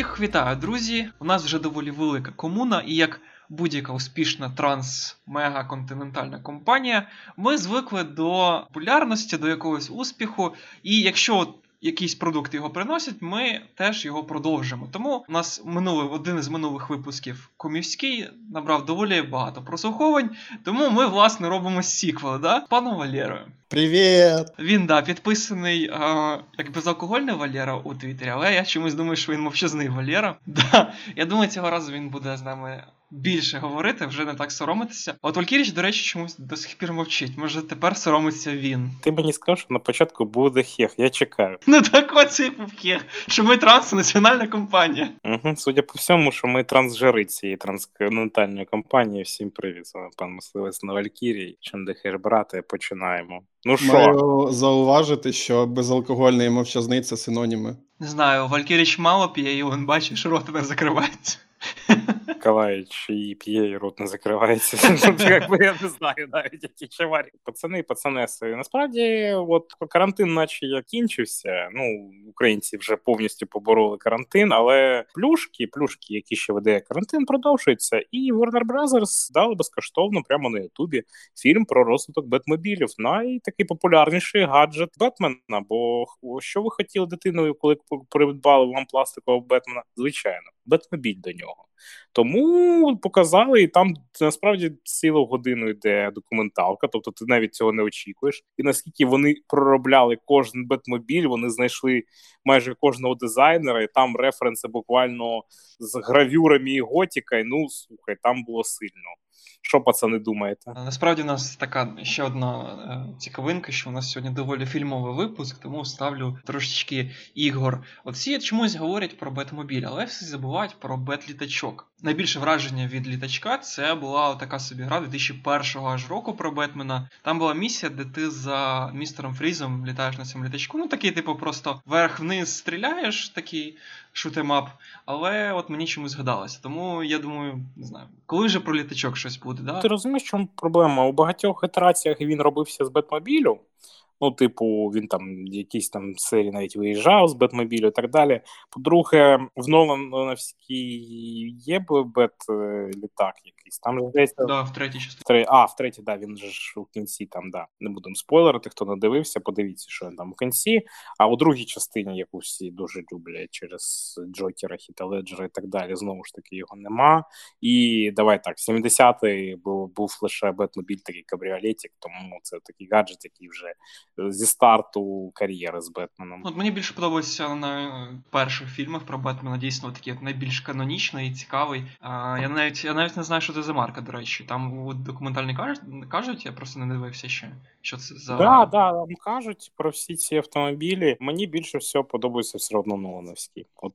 Всіх вітаю, друзі! У нас вже доволі велика комуна, і як будь-яка успішна транс-мега-континентальна компанія, ми звикли до популярності, до якогось успіху, і якщо якийсь продукт його приносять, ми теж його продовжимо. Тому у нас один із минулих випусків комівський набрав доволі багато прослуховань, тому ми, власне, робимо сіквел, да? Пану Валєрою. Привіт! Він, да, підписаний як безалкогольний Валєра у Твіттері, але я чомусь думаю, що він мовчазний Валєра. Да. Я думаю, цього разу він буде з нами більше говорити, вже не так соромитися. От Валькіріч, до речі, чомусь до сих пір мовчить. Може, тепер соромиться він. Ти мені сказав, що на початку буде хех. Я чекаю. Ну так оце і був хех, що ми транснаціональна компанія. Угу, судя по всьому, що ми трансжири цієї трансконтинентальної компанії. Всім привіт, з вами пан Мисливець на Валькірії. Чим дихаєш, брате, починаємо. Ну що? Маю зауважити, що безалкогольний і мовчазний – це синоніми. Не знаю, Валькіріч мало п'є, і він, бачиш, рота не закривається. Калаєч і п'є, і рот не закривається. Я не знаю навіть, які чаварі. Пацанеси. Насправді, от карантин наче як кінчився. Ну, українці вже повністю побороли карантин, але плюшки, які ще веде карантин, продовжуються. І Warner Brothers дали безкоштовно прямо на Ютубі фільм про розвиток Бетмобілів. Найтакий популярніший гаджет Бетмена. Бо що ви хотіли дитиною, коли придбали вам пластикового Бетмена? Звичайно, Бетмобіль до нього. Тому показали, і там насправді цілу годину йде документалка, тобто ти навіть цього не очікуєш. І наскільки вони проробляли кожен Бетмобіль, вони знайшли майже кожного дизайнера, і там референси буквально з гравюрами і готіка, і ну, слухай, там було сильно. Що, пацани, думаєте? Насправді у нас така ще одна цікавинка, що у нас сьогодні доволі фільмовий випуск, тому ставлю трошечки ігор. От всі чомусь говорять про Бетмобіль, але всі забувають про Бетлітачок. Найбільше враження від літачка це була така собі гра 2001 аж року про Бетмена. Там була місія, де ти за містером Фрізом літаєш на цьому літачку. Ну такий, типу, просто вверх-вниз стріляєш, такий шутемап. Але от мені чомусь згадалося. Тому я думаю, не знаю, коли вже про літачок щось буде, да? Ти розумієш, в чому проблема? У багатьох ітераціях він робився з Бетмобілю. Ну, типу, він там якісь там серії навіть виїжджав з Бетмобілю і так далі. По-друге, в Нолановській є Бет-літак якийсь. Там же десь... Да, в третій частині. А, в третій, да, він же ж у кінці там, да. Не будемо спойлерити, хто не дивився, подивіться, що він там у кінці. А у другій частині, яку всі дуже люблять через Джокера, Хіта Леджера і так далі, знову ж таки, його нема. І давай так, 70-й був лише Бетмобіль, такий кабріолетик, тому це такий гаджет, який вже зі старту кар'єри з Бетменом. От мені більше подобається на перших фільмах про Бетмена, дійсно такий найбільш канонічний і цікавий. Я навіть не знаю, що це за марка, до речі. Там у документальні кажуть, я просто не дивився ще, що це за... Да, там кажуть про всі ці автомобілі. Мені більше всього подобається все одно Нолановський. От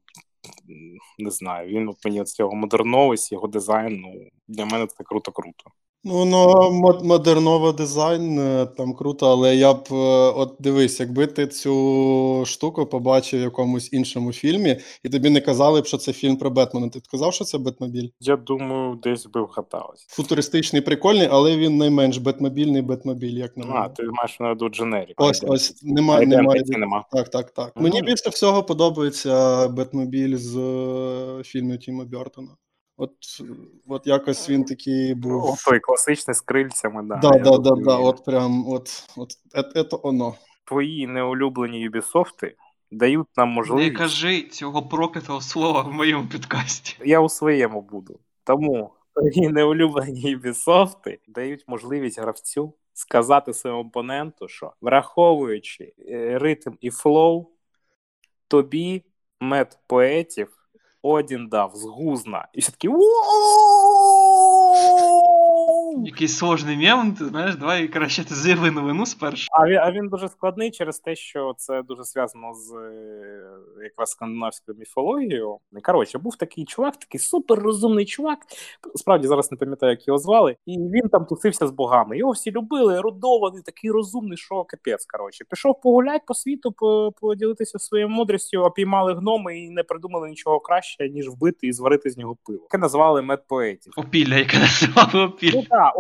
не знаю, він от мені цього модерновись, його дизайн, ну, для мене це круто-круто. Ну, модерновий дизайн, там круто, але я б, от дивись, якби ти цю штуку побачив в якомусь іншому фільмі, і тобі не казали б, що це фільм про Бетмена, ти б казав, що це Бетмобіль? Я думаю, десь би вгадалось. Футуристичний, прикольний, але він найменш Бетмобільний Бетмобіль, як на мене. А, ти маєш на увазі дженерік. Ось, немає. Так. Mm-hmm. Мені більше всього подобається Бетмобіль з фільму Тіма Бертона. От якось він такий був... О, той класичний з крильцями, да. Да, от прям, от, це оно. Твої неулюблені Юбісофти дають нам можливість... Не кажи цього проклятого слова в моєму підкасті. Я у своєму буду. Тому твої неулюблені Юбісофти дають можливість гравцю сказати своєму опоненту, що враховуючи ритм і флоу, тобі мед поетів Один дав з гузна. І все таки якийсь сложний мем, ти знаєш, давай краще ти заяви новину спершу. А він дуже складний через те, що це дуже зв'язано з якраз скандинавською міфологією. Коротше, був такий чувак, такий суперрозумний чувак, справді зараз не пам'ятаю, як його звали, і він там тусився з богами. Його всі любили, родований, такий розумний, що капець, коротше. Пішов погулять по світу, поділитися своєю мудрістю, опіймали гноми і не придумали нічого краще, ніж вбити і зварити з нього пиво. Яке назвали медпоетів. Опілля, яке назвали опілля.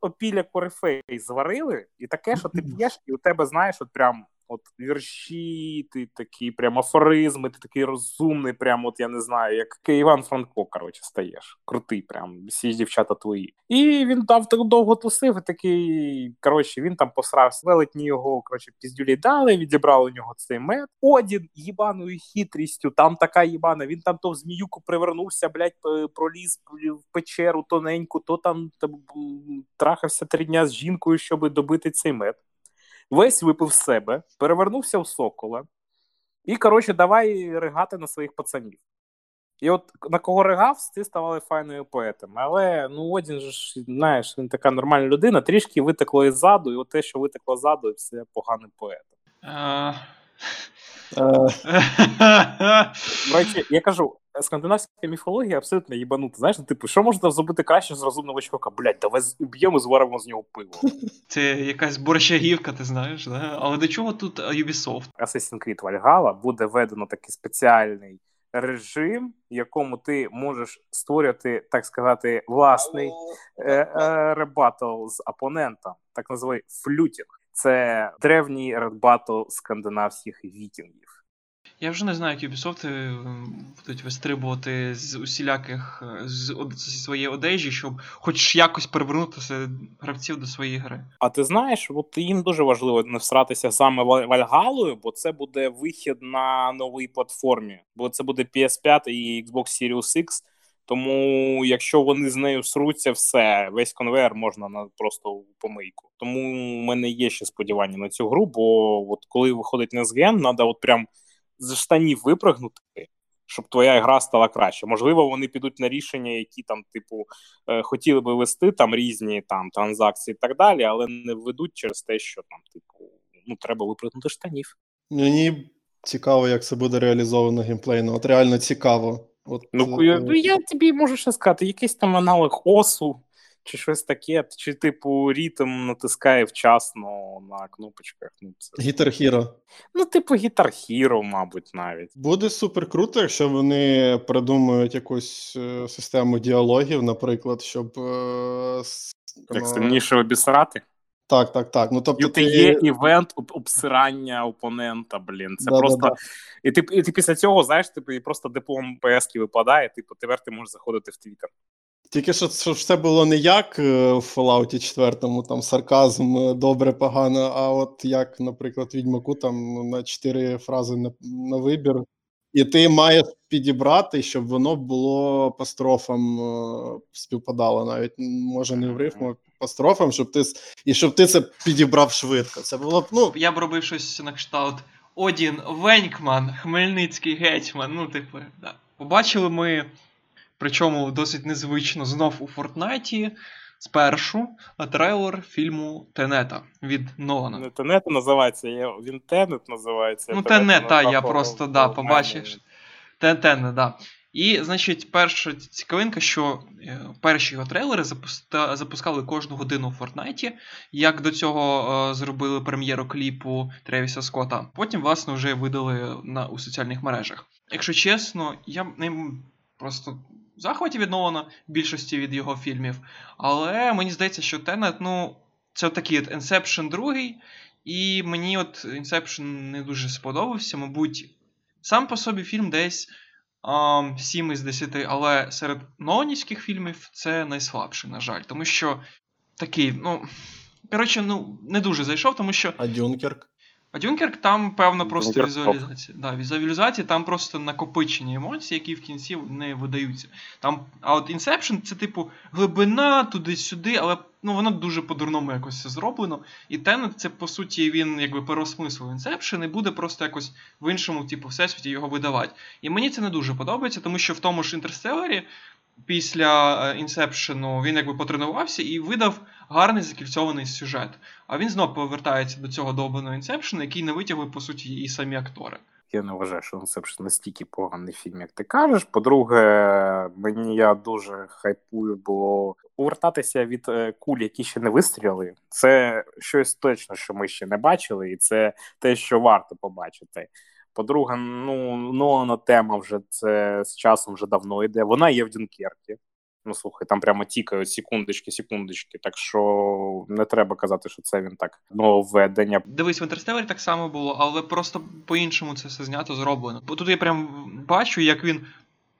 Опілля корифей зварили, і таке, що ти п'єш, і у тебе, знаєш, от прям От вірші, ти такий прям афоризми, ти такий розумний, прям от я не знаю, як Іван Франко, коротше, стаєш. Крутий прям, всі дівчата твої. І він там так довго тусив, і такий, коротше, він там посрався, велетні його, коротше, піздюлі дали, відібрали у нього цей мед. Одін їбаною хитрістю, там така їбана, він там то в зміюку привернувся, блядь, проліз в печеру тоненьку, то там трахався 3 дня з жінкою, щоб добити цей мед. Весь випив себе, перевернувся в сокола і, коротше, давай ригати на своїх пацанів. І от на кого ригав, ті ставали файними поетами. Але, ну, Одін же ж, знаєш, він така нормальна людина, трішки витекло іззаду, і от те, що витекло ззаду, це поганим поетом. Речі, я кажу, скандинавська міфологія абсолютно їбанута. Знаєш, типу, що можна зробити краще з розумного чувака? Блядь, давай б'ємо, зваримо з нього пиво. Це якась борщагівка, ти знаєш, да? Але до чого тут Ubisoft? Assassin's Creed Valhalla буде введено такий спеціальний режим, в якому ти можеш створювати, так сказати, власний ребатл з опонентом, так називаємо флютінг. Це древній ребатл скандинавських вікінгів. Я вже не знаю, як Ubisoft будуть вистрибувати з усіляких зі своєї одежі, щоб хоч якось перевернутися гравців до своєї гри. А ти знаєш, от їм дуже важливо не всратися саме Вальгалою, бо це буде вихід на новій платформі. Бо це буде PS5 і Xbox Series X. Тому, якщо вони з нею сруться, все, весь конвейер можна на просто в помийку. Тому в мене є ще сподівання на цю гру, бо от коли виходить NextGen, треба от прям з штанів випригнути, щоб твоя гра стала краще. Можливо, вони підуть на рішення, які там, типу, хотіли би вести там різні там транзакції і так далі, але не введуть через те, що там, типу, ну, треба випригнути штанів. Мені цікаво, як це буде реалізовано геймплейно. От реально цікаво. От, ну, я тобі можу ще сказати, якийсь там аналог осу, чи щось таке, чи типу ритм натискає вчасно на кнопочках. Ну, це... Guitar Hero. Ну, типу Guitar Hero, мабуть, навіть. Буде супер круто, якщо вони придумають якусь систему діалогів, наприклад, щоб... Як сильніше обісрати? Так. Ну, тобто, ти є івент обсирання опонента, блін. Це просто. І ти після цього, знаєш, типу, просто диплом ПС-ки випадає, типу, тепер ти можеш заходити в Твіттер. Тільки що це було не як в Fallout 4, там сарказм добре, погано, а от як, наприклад, Відьмаку там на 4 фрази на вибір. І ти маєш підібрати, щоб воно було по строфам співпадало навіть, може не в рифму, по строфам, щоб ти це підібрав швидко. Це було б, ну... Я б робив щось на кшталт Одін Венькман, Хмельницький гетьман, ну типу, да. Побачили ми, причому досить незвично, знов у Фортнайті, спершу, трейлер фільму Тенета від Нолана. Не Тенет називається, він Тенет називається. Ну, Тенет, я просто, да, побачиш. Тенет, да. І, значить, перша цікавинка, що перші його трейлери запускали кожну годину у Фортнайті, як до цього зробили прем'єру кліпу Тревіса Скотта. Потім, власне, вже видали у соціальних мережах. Якщо чесно, я ним просто... в захваті від Нолана, більшості від його фільмів. Але мені здається, що Тенет, ну, це такий от Inception 2, і мені от Inception не дуже сподобався, мабуть, сам по собі фільм десь 7 із 10, але серед ноланівських фільмів це найслабший, на жаль, тому що такий, ну, коротше, ну, не дуже зайшов, тому що... А Дюнкерк? А Дюнкерк там, певно, просто візуалізація. Да, візуалізація, там просто накопичені емоції, які в кінці не видаються. Там, а от Inception це, типу, глибина туди-сюди, але ну, воно дуже по-дурному якось зроблено. І Тенет, це, по суті, він якби переосмислив Inception і буде просто якось в іншому, типу, всесвіті його видавати. І мені це не дуже подобається, тому що в тому ж Інтерстелларі після Inception він якби потренувався і видав гарний закільцьований сюжет. А він знов повертається до цього довбаного Inception, який не витягли, по суті, і самі актори. Я не вважаю, що Inception настільки поганий фільм, як ти кажеш. По-друге, мені я дуже хайпую, бо повертатися від куль, які ще не вистріляли, це щось точно, що ми ще не бачили, і це те, що варто побачити. По-друге, ну, Нолана тема вже це з часом вже давно йде. Вона є в Дюнкерці. Ну, слухай, там прямо тікають секундочки, так що не треба казати, що це він так нововведення. Дивись, в Інтерстелларі так само було, але просто по-іншому це все знято, зроблено. Бо тут я прям бачу, як він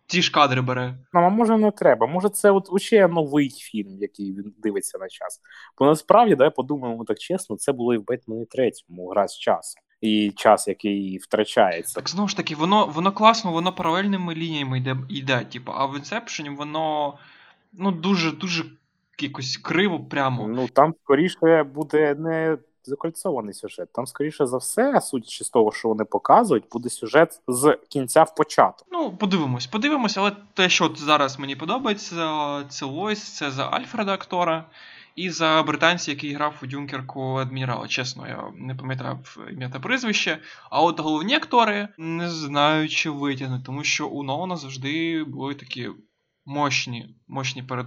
ті ж кадри бере. Ну, а може не треба, може це от ще новий фільм, який він дивиться на час. Бо насправді, давай подумаємо так чесно, це було і в Бетмені 3-му, гра з часом. І час, який втрачається. Так, знову ж таки, воно класно, воно паралельними лініями йде, типу, а в Інцепшені воно, ну, дуже-дуже якось криво прямо. Ну, там, скоріше, буде не закольцований сюжет. Там, скоріше за все, судячи з того, що вони показують, буде сюжет з кінця в початок. Ну, подивимось, але те, що зараз мені подобається, це Лойс, це за Альфреда актора. І за британця, який грав у Дюнкерку адмірала. Чесно, я не пам'ятаю ім'я та прізвище. А от головні актори не знаю, чи витягнуть, тому що у Нолана завжди були такі мощні перед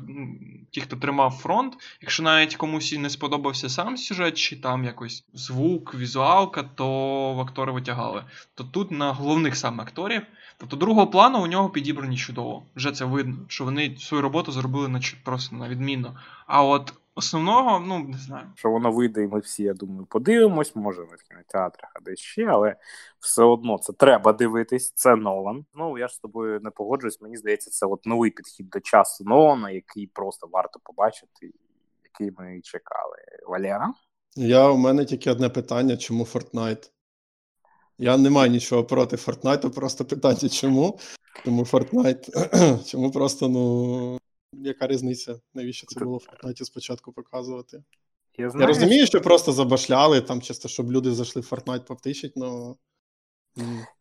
ті, хто тримав фронт. Якщо навіть комусь і не сподобався сам сюжет, чи там якось звук, візуалка, то в актори витягали. То тут на головних саме акторів. Тобто другого плану у нього підібрані чудово. Вже це видно, що вони свою роботу зробили просто на відмінно. А от основного, ну, не знаю. Що воно вийде, і ми всі, я думаю, подивимось, може в кінотеатрах, а десь ще, але все одно це треба дивитись, це Нолан. Ну, я ж з тобою не погоджуюсь, мені здається, це от новий підхід до часу Нолана, який просто варто побачити, який ми чекали. Валера? У мене тільки одне питання, чому Fortnite? Я не маю нічого проти Fortnite, просто питання, чому? Тому Fortnite, чому просто, ну... Яка різниця? Навіщо це було в Фортнайті спочатку показувати? Я розумію, що просто забашляли, там чисто, щоб люди зайшли в Фортнайт повтищить, но...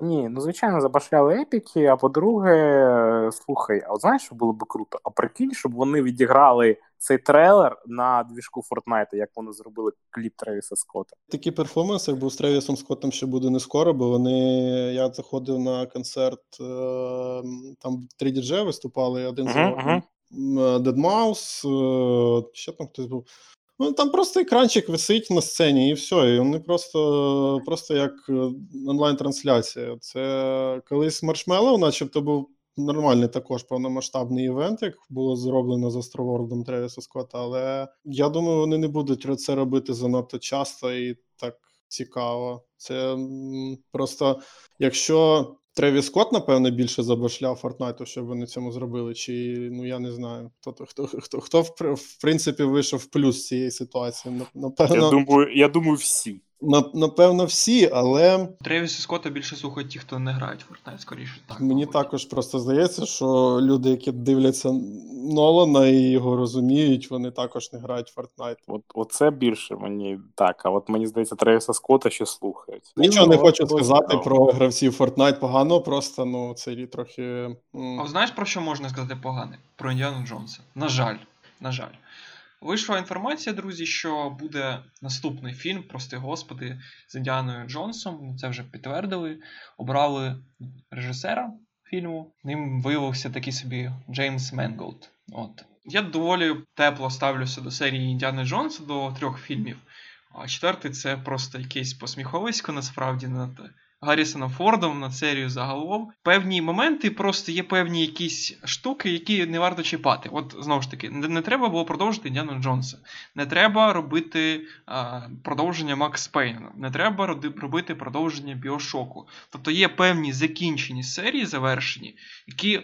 Ні, ну звичайно, забашляли епіки, а по-друге, слухай, а знаєш, що було би круто? А прикинь, щоб вони відіграли цей трейлер на двіжку Фортнайта, як вони зробили кліп Тревіса Скотта. Такий перформанс, як був з Тревісом Скоттом, ще буде не скоро, бо я заходив на концерт, там три діджеї виступали, один за одним. Deadmau5, ще там хтось був. Ну, там просто екранчик висить на сцені, і все. І вони просто як онлайн-трансляція. Це колись Marshmello, начебто, був нормальний також повномасштабний івент, як було зроблено з Astroworld'ом Тревіса Скотта, але я думаю, вони не будуть це робити занадто часто і так цікаво. Це просто, якщо... Тревіс Скотт, напевно, більше забашляв Фортнайту, щоб вони цьому зробили, чи, ну, я не знаю, хто в принципі, вийшов в плюс з цієї ситуації, напевно... Я думаю, всі. Напевно, всі, але... Тревіса Скотта більше слухають ті, хто не грають в Фортнайт, скоріше. Так, мені також просто здається, що люди, які дивляться Нолана і його розуміють, вони також не грають в Фортнайт. Оце більше мені так, а от мені здається, Тревіса Скотта ще слухають. Нічого не хочу сказати про гравців Фортнайт погано, просто, ну, цей трохи... А знаєш, про що можна сказати погане? Про Індіану Джонса. На жаль. Вийшла інформація, друзі, що буде наступний фільм, прости господи, з Індіаною Джонсом. Це вже підтвердили. Обрали режисера фільму. Ним виявився такий собі Джеймс Менголд. От. Я доволі тепло ставлюся до серії Індіани Джонса, до 3 фільмів. А 4-й це просто якесь посміховисько, насправді, над Гаррісоном Фордом, над серією загалом. Певні моменти, просто є певні якісь штуки, які не варто чіпати. От, знову ж таки, не треба було продовжити Індіану Джонса. Не треба робити продовження Макс Пейна. Не треба робити продовження Біошоку. Тобто є певні закінчені серії, завершені, які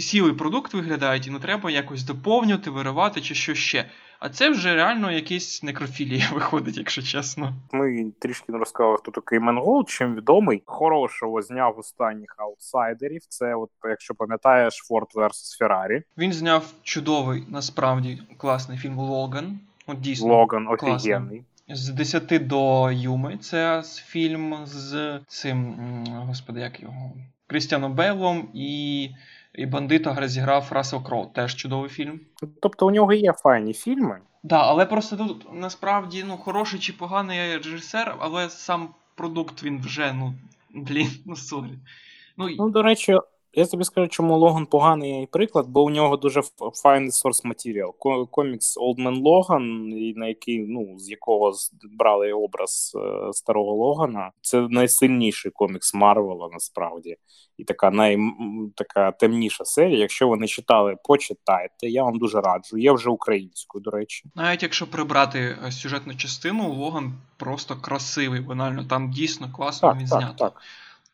цілий продукт виглядають, і не треба якось доповнювати, виривати чи що ще. А це вже реально якісь некрофілії виходить, якщо чесно. Ми трішки не розказали, хто такий Менголд, чим відомий. Хорошого зняв останніх аутсайдерів. Це, от, якщо пам'ятаєш, Форд versus Феррарі. Він зняв чудовий, насправді, класний фільм «Логан». От дійсно «Логан» офігенний. З 10 до Юми. Це фільм з цим, господи, як його, Крістіаном Бейлом і «Бандита» розіграв Рассел Кроу. Теж чудовий фільм. Тобто у нього є файні фільми. Так, да, але просто тут насправді, ну, хороший чи поганий режисер, але сам продукт він вже, ну, блін, ну, сорі. Ну, до речі, Я тобі скажу, чому Логан поганий приклад, бо у нього дуже файний source material. Комікс Old Man Logan, на який, ну, з якого брали образ старого Логана, це найсильніший комікс Марвела, насправді. І така, така темніша серія. Якщо ви не читали, почитайте. Я вам дуже раджу. Є вже українською, до речі. Навіть якщо прибрати сюжетну частину, Логан просто красивий, банально. Там дійсно класно він знято. Так.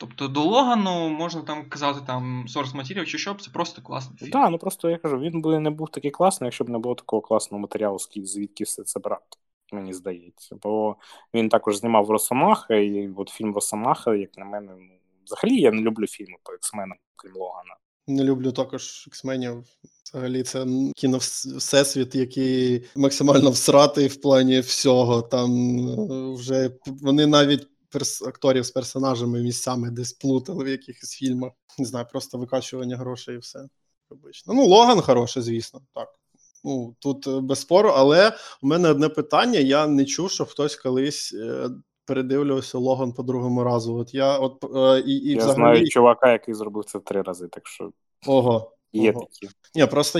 Тобто до Логану можна там казати там source матеріал чи що, це просто класний фільм. Так, ну просто я кажу, він би не був такий класний, якщо б не було такого класного матеріалу, звідки все це брати, мені здається. Бо він також знімав Росомаха, і от фільм Росомаха, як на мене, взагалі я не люблю фільми по X-менам, крім Логана. Не люблю також X-менів. Взагалі це кіновсесвіт, який максимально всратий в плані всього. Там вже вони навіть акторів з персонажами місцями десь плутали в якихось фільмах. Не знаю, просто викачування грошей і все. Обично. Ну, Логан хороший, звісно, так. Ну, тут без спору, але у мене одне питання. Я не чув, що хтось колись передивлювався Логан по другому разу. Я знаю чувака, який зробив це 3 рази, так що... Ого. Є такі. Ні, просто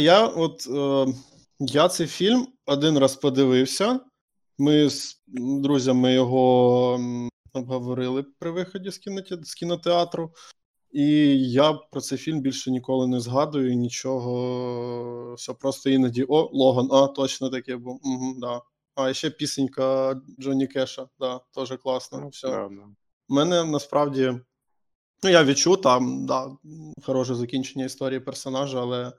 я цей фільм 1 раз подивився. Ми з друзями його... обговорили при виході з кінотеатру, і я про цей фільм більше ніколи не згадую, нічого, все просто іноді, о, Логан, а, точно таке був, угу, да. А, і ще пісенька Джонні Кеша, да, теж класна, ну, все. Правда. Мене, насправді, ну, я відчув, там, да, хороше закінчення історії персонажа, але,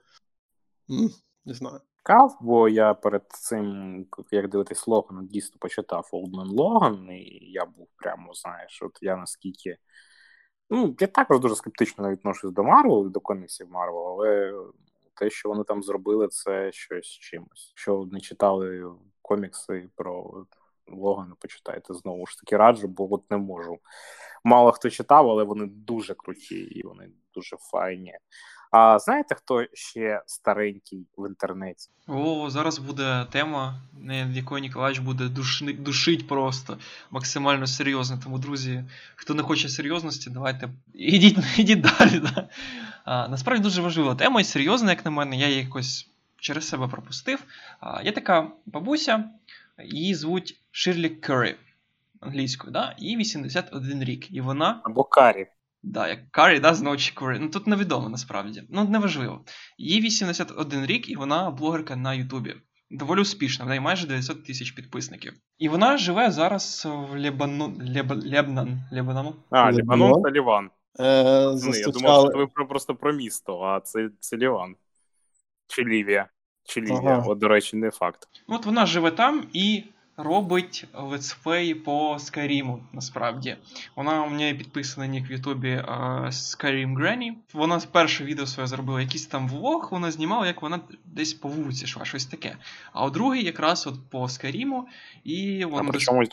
не знаю. Бо я перед цим, як дивитись Логана, дійсно почитав Old Man Logan, і я був прямо, знаєш, от я наскільки... Ну, я також дуже скептично відношусь до Марвел, до коміксів Марвел, але те, що вони там зробили, це щось чимось. Що не читали комікси про Логана, почитайте, знову ж таки раджу, бо от не можу. Мало хто читав, але вони дуже круті, і вони дуже файні. А знаєте, хто ще старенький в інтернеті? О, зараз буде тема, в якої Ніколаєвич буде душить просто максимально серйозно. Тому, друзі, хто не хоче серйозності, давайте ідіть далі. Да? Насправді дуже важлива тема і серйозна, як на мене, я її якось через себе пропустив. Є така бабуся, її звуть Ширлі Керрі, англійською, да? Їй 81 рік, і вона... Або Карі. Да, як Карі, да, знову чи Курі. Ну, тут невідомо, насправді. Ну, неважливо. Їй 81 рік, і вона блогерка на Ютубі. Доволі успішна, в неї майже 900 тисяч підписників. І вона живе зараз в Лебанону. Лебанон та Ліван. Я думав, що ви просто про місто, а це Ліван. Чи Лівія. Ага. От, до речі, не факт. От вона живе там і... робить летсплей по Скайріму, насправді. Вона у мене підписана нік в Ютубі Skyrim Granny. Вона перше відео своє зробила, якийсь там влог, вона знімала, як вона десь по вулиці йшла, щось таке. А у другий якраз от по Скайріму, і вона... А при чому,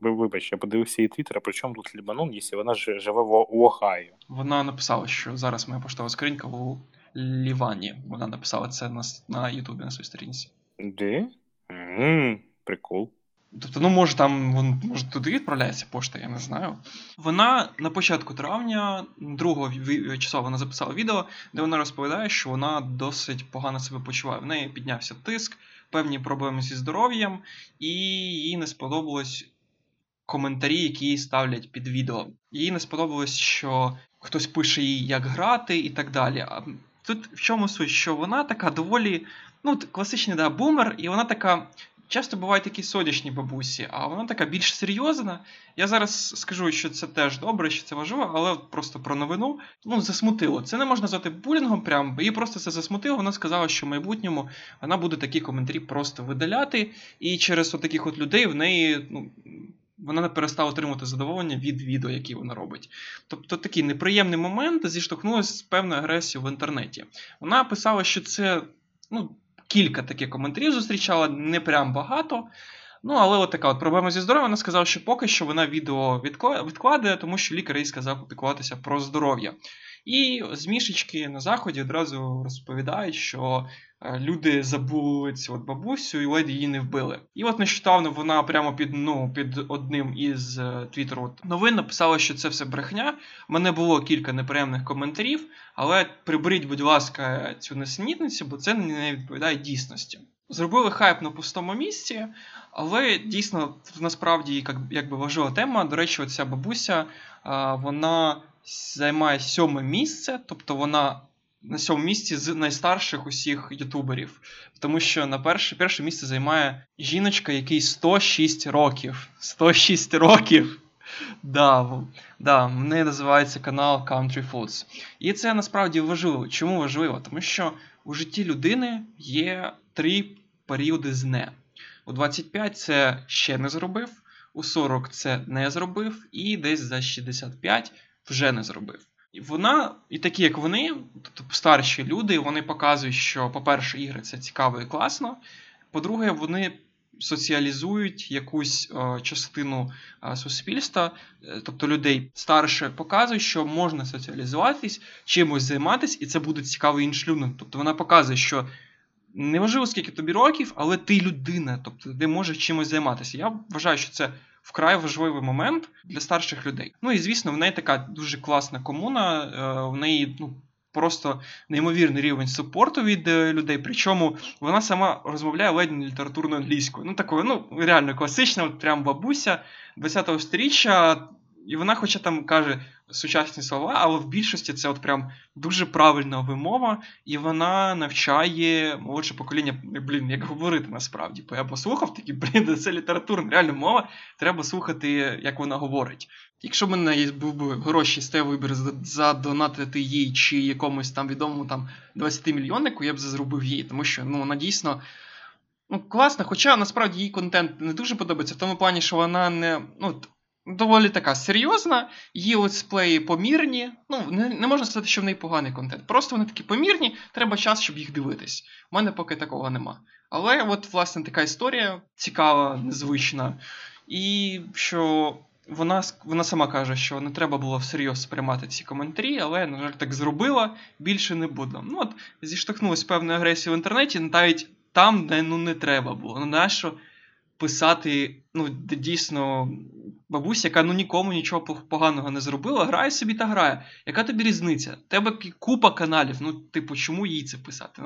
вибач, я подивився її твіттер, а при чому тут Лебанон, якщо вона живе в Огайо? Вона написала, що зараз моя поштова скринька у Лівані. Вона написала це на Ютубі, на своїй сторінці. Де? Прикол. Тобто, ну, може, там, може, туди відправляється пошта, я не знаю. Вона на початку травня, 2 числа, вона записала відео, де вона розповідає, що вона досить погано себе почуває. В неї піднявся тиск, певні проблеми зі здоров'ям, і їй не сподобалось коментарі, які ставлять під відео. Їй не сподобалось, що хтось пише їй, як грати і так далі. А тут в чому суть, що вона така доволі, ну, класичний, да, бумер, і вона така... Часто бувають такі сонячні бабусі, а вона така більш серйозна. Я зараз скажу, що це теж добре, що це важливо, але просто про новину. Ну, засмутило. Це не можна звати булінгом прям, її просто це засмутило. Вона сказала, що в майбутньому вона буде такі коментарі просто видаляти, і через отаких от людей в неї, ну, вона не перестала отримувати задоволення від відео, які вона робить. Тобто такий неприємний момент зіштовхнулася з певною агресією в інтернеті. Вона писала, що це, ну, кілька таких коментарів зустрічала, не прям багато. Ну, але от така от проблема зі здоров'ям. Вона сказала, що поки що вона відео відкладає, тому що лікар їй сказав попіклуватися про здоров'я. І змішечки на заході одразу розповідають, що люди забули цю от бабусю і ледь її не вбили. І от нещодавно вона прямо під одним із твіттеру новин написала, що це все брехня. У мене було кілька неприємних коментарів, але приберіть, будь ласка, цю несенітницю, бо це не відповідає дійсності. Зробили хайп на пустому місці, але дійсно, насправді, якби важлива тема. До речі, оця бабуся, вона займає 7-е місце, тобто вона на 7-му місці з найстарших усіх ютуберів. Тому що на перше місце займає жіночка, якій 106 років. 106 років! Да, в неї називається канал Country Foods. І це насправді важливо. Чому важливо? Тому що у житті людини є 3 періоди «не». У 25 це ще не зробив, у 40 це не зробив, і десь за 65 вже не зробив. І вона, і такі як вони, тобто старші люди, вони показують, що, по-перше, ігри – це цікаво і класно, по-друге, вони соціалізують якусь частину суспільства, тобто людей старше показують, що можна соціалізуватись, чимось займатись, і це буде цікаво іншим людям. Тобто вона показує, що неважливо, скільки тобі років, але ти людина, тобто ти можеш чимось займатися. Я вважаю, що це вкрай важливий момент для старших людей. Ну і, звісно, в неї така дуже класна комуна, в неї, просто неймовірний рівень супорту від людей, причому вона сама розмовляє ледь не літературно англійською. Такою, реально класична, от прям бабуся 20-го сторіччя, і вона хоча там каже сучасні слова, але в більшості це от прям дуже правильна вимова, і вона навчає молодше покоління, як говорити насправді. Бо я послухав, такий, це літературна реально мова, треба слухати, як вона говорить. Якщо в мене був би гроші, став вибір задонатити їй чи якомусь там відомому 20-мільйоннику, я б зробив її, тому що вона дійсно класна, хоча насправді їй контент не дуже подобається, в тому плані, що вона не... доволі така серйозна, її летсплеї помірні, не можна сказати, що в неї поганий контент, просто вони такі помірні, треба час, щоб їх дивитись. У мене поки такого нема. Але от, власне, така історія цікава, незвична, і що вона сама каже, що не треба було всерйоз сприймати ці коментарі, але, на жаль, так зробила, більше не буду. Зіштовхнулась певною агресією в інтернеті, навіть там, де не треба було. Нащо писати, дійсно, бабуся, яка нікому нічого поганого не зробила, грає собі та грає. Яка тобі різниця? Тебе купа каналів, чому їй це писати?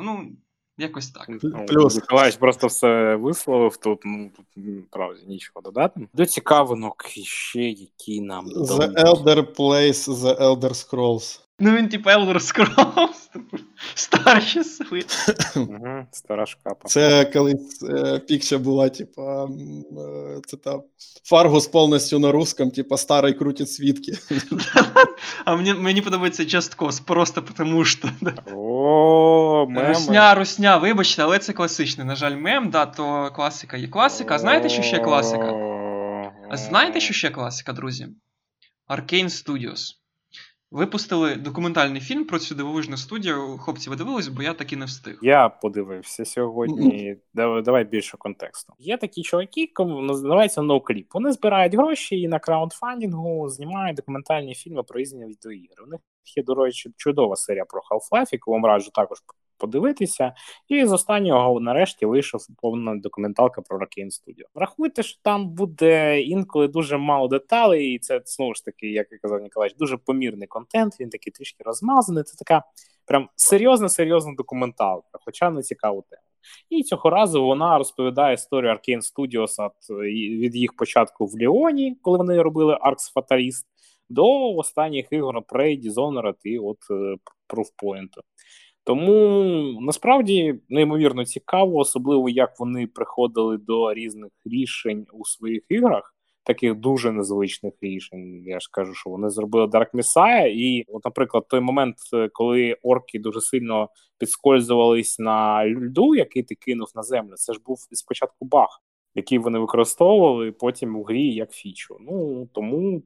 Якось так. Миколаївич просто все висловив, тут правда, нічого додати. До цікавинок ще, які нам додали. The Elder Place, The Elder Scrolls. Він типу Elder Scrolls, старші сили. Стара шкапа. Це колись пікча була, це там Фаргус повністю на русском, старий крутить свідки. А мені подобається Just Cause, просто тому що. Русня, вибачте, але це класичний, на жаль, мем, то класика є класика. А знаєте, що ще класика? Друзі? Arkane Studios. Випустили документальний фільм про цю дивовижну студію. Хлопці, ви дивились, бо я таки не встиг. Я подивився сьогодні. Давай більше контексту. Є такі чуваки, називається NoClip. Вони збирають гроші і на краундфандингу знімають документальні фільми про різні відеоігри. У них є, до речі, чудова серія про Half-Life, яку вам раджу також подивитися. І з останнього нарешті вийшов повна документалка про Arkane Studios. Врахуйте, що там буде інколи дуже мало деталей, і це, знову ж таки, як і казав Ніколаєвич, дуже помірний контент, він такий трішки розмазаний. Це така прям серйозна документалка, хоча не цікава тема. І цього разу вона розповідає історію Arkane Studios від їх початку в Ліоні, коли вони робили Arx Fatalis, до останніх ігор Prey, Dishonored і от Proofpoint. Тому, насправді, неймовірно цікаво, особливо, як вони приходили до різних рішень у своїх іграх, таких дуже незвичних рішень. Я ж кажу, що вони зробили Dark Messiah, і, наприклад, той момент, коли орки дуже сильно підскользувались на льду, який ти кинув на землю, це ж був спочатку баг, які вони використовували потім у грі як фічу. Тому,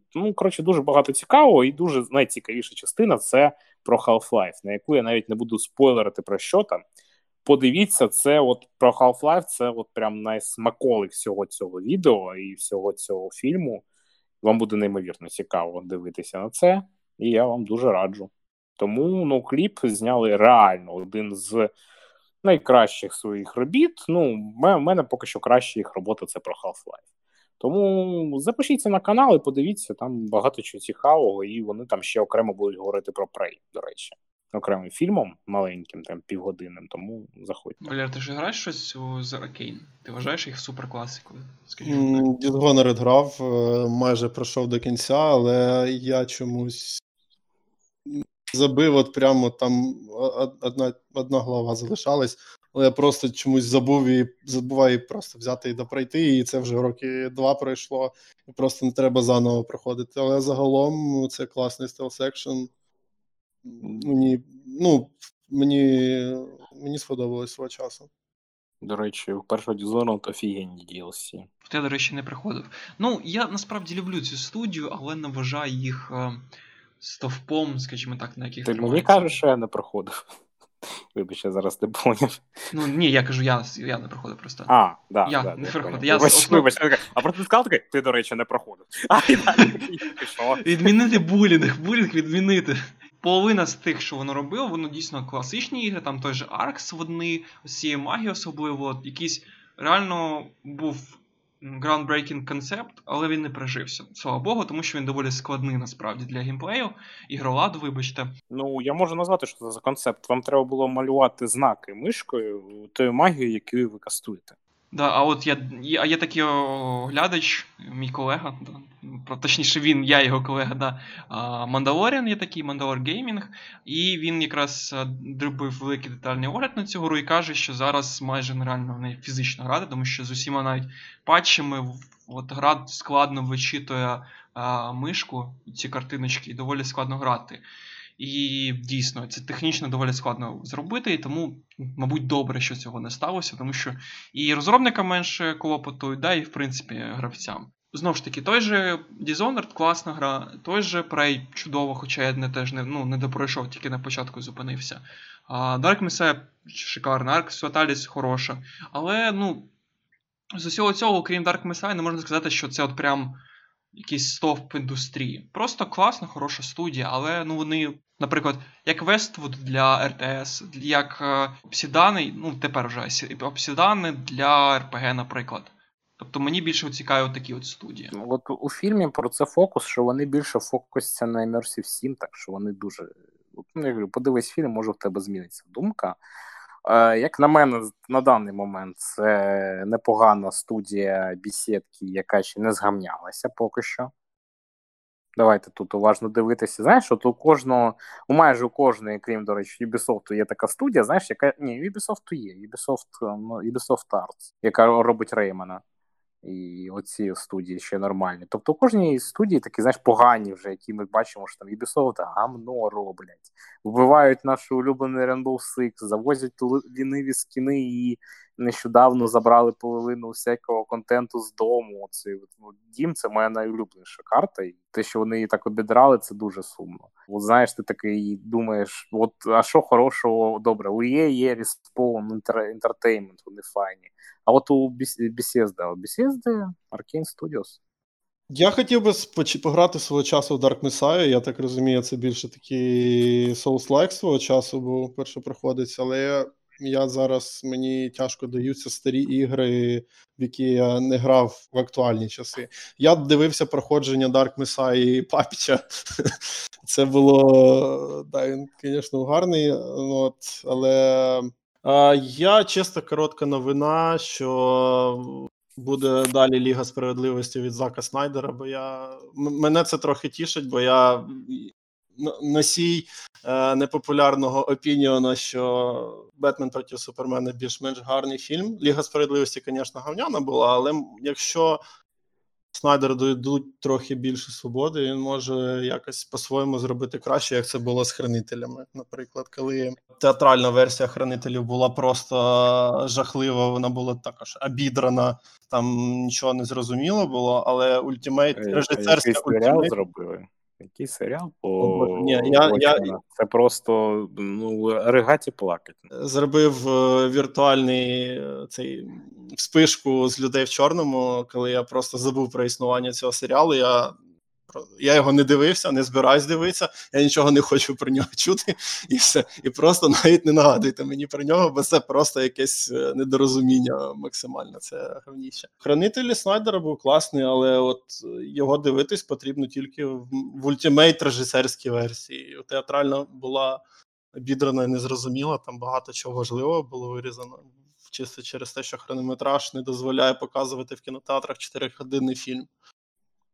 дуже багато цікавого, і дуже найцікавіша частина – це про Half-Life, на яку я навіть не буду спойлерити про що там. Подивіться, це от про Half-Life, це от прям найсмаколик всього цього відео і всього цього фільму. Вам буде неймовірно цікаво дивитися на це, і я вам дуже раджу. Тому, ну, кліп зняли реально один з найкращих своїх робіт. Ну, в мене поки що краща їх робота – це про Half-Life. Тому запишіться на канал і подивіться, там багато чого цікавого, і вони там ще окремо будуть говорити про Prey, до речі. Окремим фільмом, маленьким, там, півгодинним, тому заходьте. Валер, ти ж граєш щось з Arkane? Ти вважаєш їх суперкласикою? Dishonored грав, майже пройшов до кінця, але я чомусь забив, от прямо там одна глава залишалась, але я просто чомусь забув і забуваю просто взяти і допройти, і це вже роки 2 пройшло, і просто не треба заново проходити. Але загалом це класний стелс-екшн. Мені сподобалось свого часу. До речі, в першого Dishonored офігенні DLC. Я, до речі, не приходив. Я насправді люблю цю студію, але не вважаю їх стовпом, скажімо так, на яких... Ти мені кажеш, що я не проходив. Вибач, я зараз не поняв. Ні, я кажу, я не проходив просто. Вибач, а про ти сказав такий, ти, до речі, не проходив. Відмінити булінг відмінити. Половина з тих, що воно робило, воно дійсно класичні ігри, там той же Arx, вони, усієї магії особливо, якийсь реально був groundbreaking концепт, але він не прижився. Слава Богу, тому що він доволі складний, насправді, для геймплею, ігроладу, вибачте. Я можу назвати, що це за концепт. Вам треба було малювати знаки мишкою тою магією, яку ви кастуєте. Да, а от я такий оглядач, мій колега, да, точніше він, я його колега, да, Мандалоріан є такий, Мандалор Геймінг, і він якраз робив великий детальний огляд на цю гру і каже, що зараз майже нереально в неї фізично грати, тому що з усіма навіть патчами от гра складно вичитує мишку, ці картиночки, і доволі складно грати. І дійсно, це технічно доволі складно зробити, і тому, мабуть, добре, що цього не сталося, тому що і розробникам менше клопоту, і, в принципі, гравцям. Знову ж таки, той же Dishonored – класна гра, той же Prey – чудово, хоча я не допройшов, тільки на початку зупинився. Dark Messiah – шикарна, Arx Fatalis – хороша, але, з усього цього, окрім Dark Messiah, не можна сказати, що це от прям якийсь стовп індустрії. Просто класна, хороша студія, але, вони... Наприклад, як Вествуд для РТС, як Обсідани, тепер вже Обсідани для РПГ, наприклад. Тобто мені більше цікаві такі от студії. От у фільмі про це фокус, що вони більше фокусяться на Immersive 7, так що вони дуже... Подивись фільм, може в тебе зміниться думка. Як на мене, на даний момент це непогана студія бесідки, яка ще не згамнялася поки що. Давайте тут уважно дивитися. Знаєш, от майже у кожної, крім, до речі, Ubisoft є така студія, знаєш, яка... Ні, Ubisoft є, Ubisoft Arts, яка робить Реймана. І оці студії ще нормальні. Тобто у кожній студії такі, знаєш, погані вже, які ми бачимо, що там Ubisoft гамно роблять. Вбивають наш улюблений Rainbow Six, завозять ліниві скіни і нещодавно забрали половину всякого контенту з дому. Це, Дім, це моя найулюбленіша карта. І те, що вони її так обідрали, це дуже сумно. От знаєш, ти такий думаєш, а що хорошого, добре, у EA є Respawn Entertainment, вони файні. А от у Bethesda, Arkane Studios. Я хотів би пограти свого часу в Dark Messiah, я так розумію, це більше такий Souls-like свого часу, бо перше проходиться, але я зараз, мені тяжко даються старі ігри, в які я не грав в актуальні часи. Я дивився проходження Dark Messiah і Папіча. Це було, він, звісно, гарний, але... Я, чисто, коротка новина, що буде далі Ліга справедливості від Зака Снайдера, бо мене це трохи тішить, бо я носій непопулярного опініона, що «Бетмен проти Супермена» більш-менш гарний фільм. Ліга справедливості, звісно, гавняна була, але якщо Снайдеру дадуть трохи більше свободи, він може якось по-своєму зробити краще, як це було з «Хранителями». Наприклад, коли театральна версія «Хранителів» була просто жахлива, вона була також обідрана, там нічого не зрозуміло було, але ультимейт, режисерський ультимейт... Серіал зробили? Який серіал? Це просто ригаті плакать. Зробив віртуальний вспишку з людей в чорному, коли я просто забув про існування цього серіалу. Я Я його не дивився, не збираюсь дивитися, я нічого не хочу про нього чути, і все. І просто навіть не нагадуйте мені про нього, бо це просто якесь недорозуміння максимально, це говніще. Хранителі Снайдера був класний, але от його дивитись потрібно тільки в ультимейт режисерській версії. Театральна була бідрана і незрозуміла, там багато чого важливого було вирізано. Чисто через те, що хронометраж не дозволяє показувати в кінотеатрах 4-годинний фільм.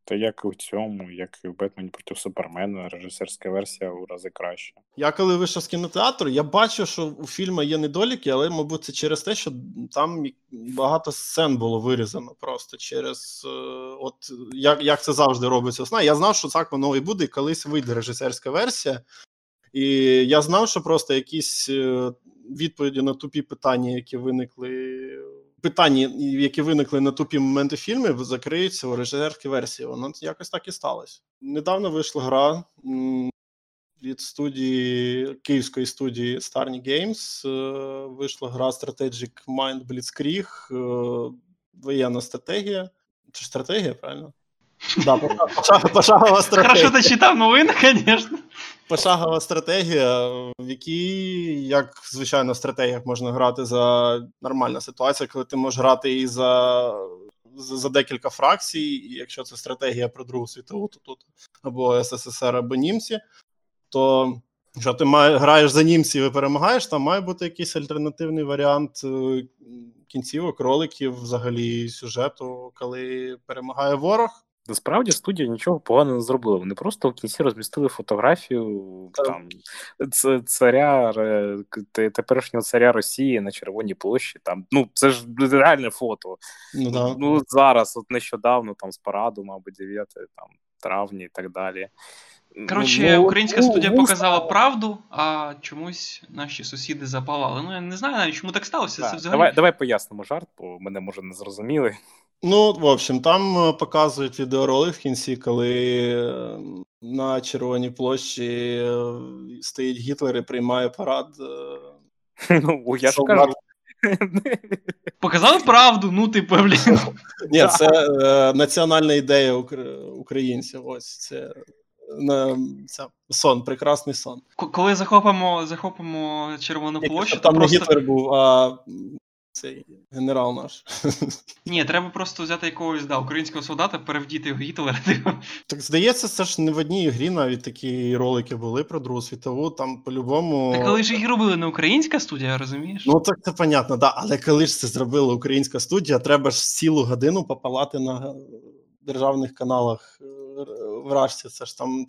Та як і в цьому, як і в «Бетмені проти Супермена», режисерська версія у рази краще. Я коли вийшов з кінотеатру, я бачив, що у фільму є недоліки, але, мабуть, це через те, що там багато сцен було вирізано просто через... От як це завжди робиться. Я знав, що так воно і буде, і колись вийде режисерська версія. І я знав, що просто якісь відповіді на тупі питання, які виникли... Питання, які виникли на тупі моменти фільмів, закриються у режисерській версії. Воно якось так і сталося. Недавно вийшла гра від студії, київської студії Starny Games. Вийшла гра Strategic Mind Blitzkrieg, воєнна стратегія. Чи стратегія, правильно? Да, пошагова стратегія. Хорошо дочитав новини, звісно. Пошагова стратегія, в якій, як звичайно, в стратегіях можна грати за нормальна ситуація, коли ти можеш грати і за декілька фракцій, і якщо це стратегія про Другу світову, то тут або СССР, або німці, то якщо ти граєш за німців і перемагаєш, там має бути якийсь альтернативний варіант кінцівок, роликів, взагалі сюжету, коли перемагає ворог. Насправді студія нічого поганого не зробила. Вони просто в кінці розмістили фотографію там, царя, теперішнього царя Росії на Червоній площі. Там, це ж реальне фото. Зараз, нещодавно, там з параду, мабуть, 9 травня і так далі. Коротше, українська студія показала правду, а чомусь наші сусіди запалали. Я не знаю навіть, чому так сталося. Це взагалі... Давай пояснимо жарт, бо мене, може, не зрозуміли. В общем, там показують відеоролик в кінці, коли на Червоній площі стоїть Гітлер і приймає парад. Я ж кажу. Показали правду, блін. Ні, це національна ідея українців, ось це... Сон, прекрасний сон. Коли захопимо Червону площу, там просто... Гітлер був, а цей генерал наш. Ні, треба просто взяти якогось українського солдата, перевдіти його Гітлера. Так здається, це ж не в одній грі навіть такі ролики були про Другу світову, там по-любому... Так коли ж їх робили не українська студія, розумієш? Так це понятно, да, але коли ж це зробила українська студія, треба ж цілу годину попалати на... державних каналах вражці, це ж там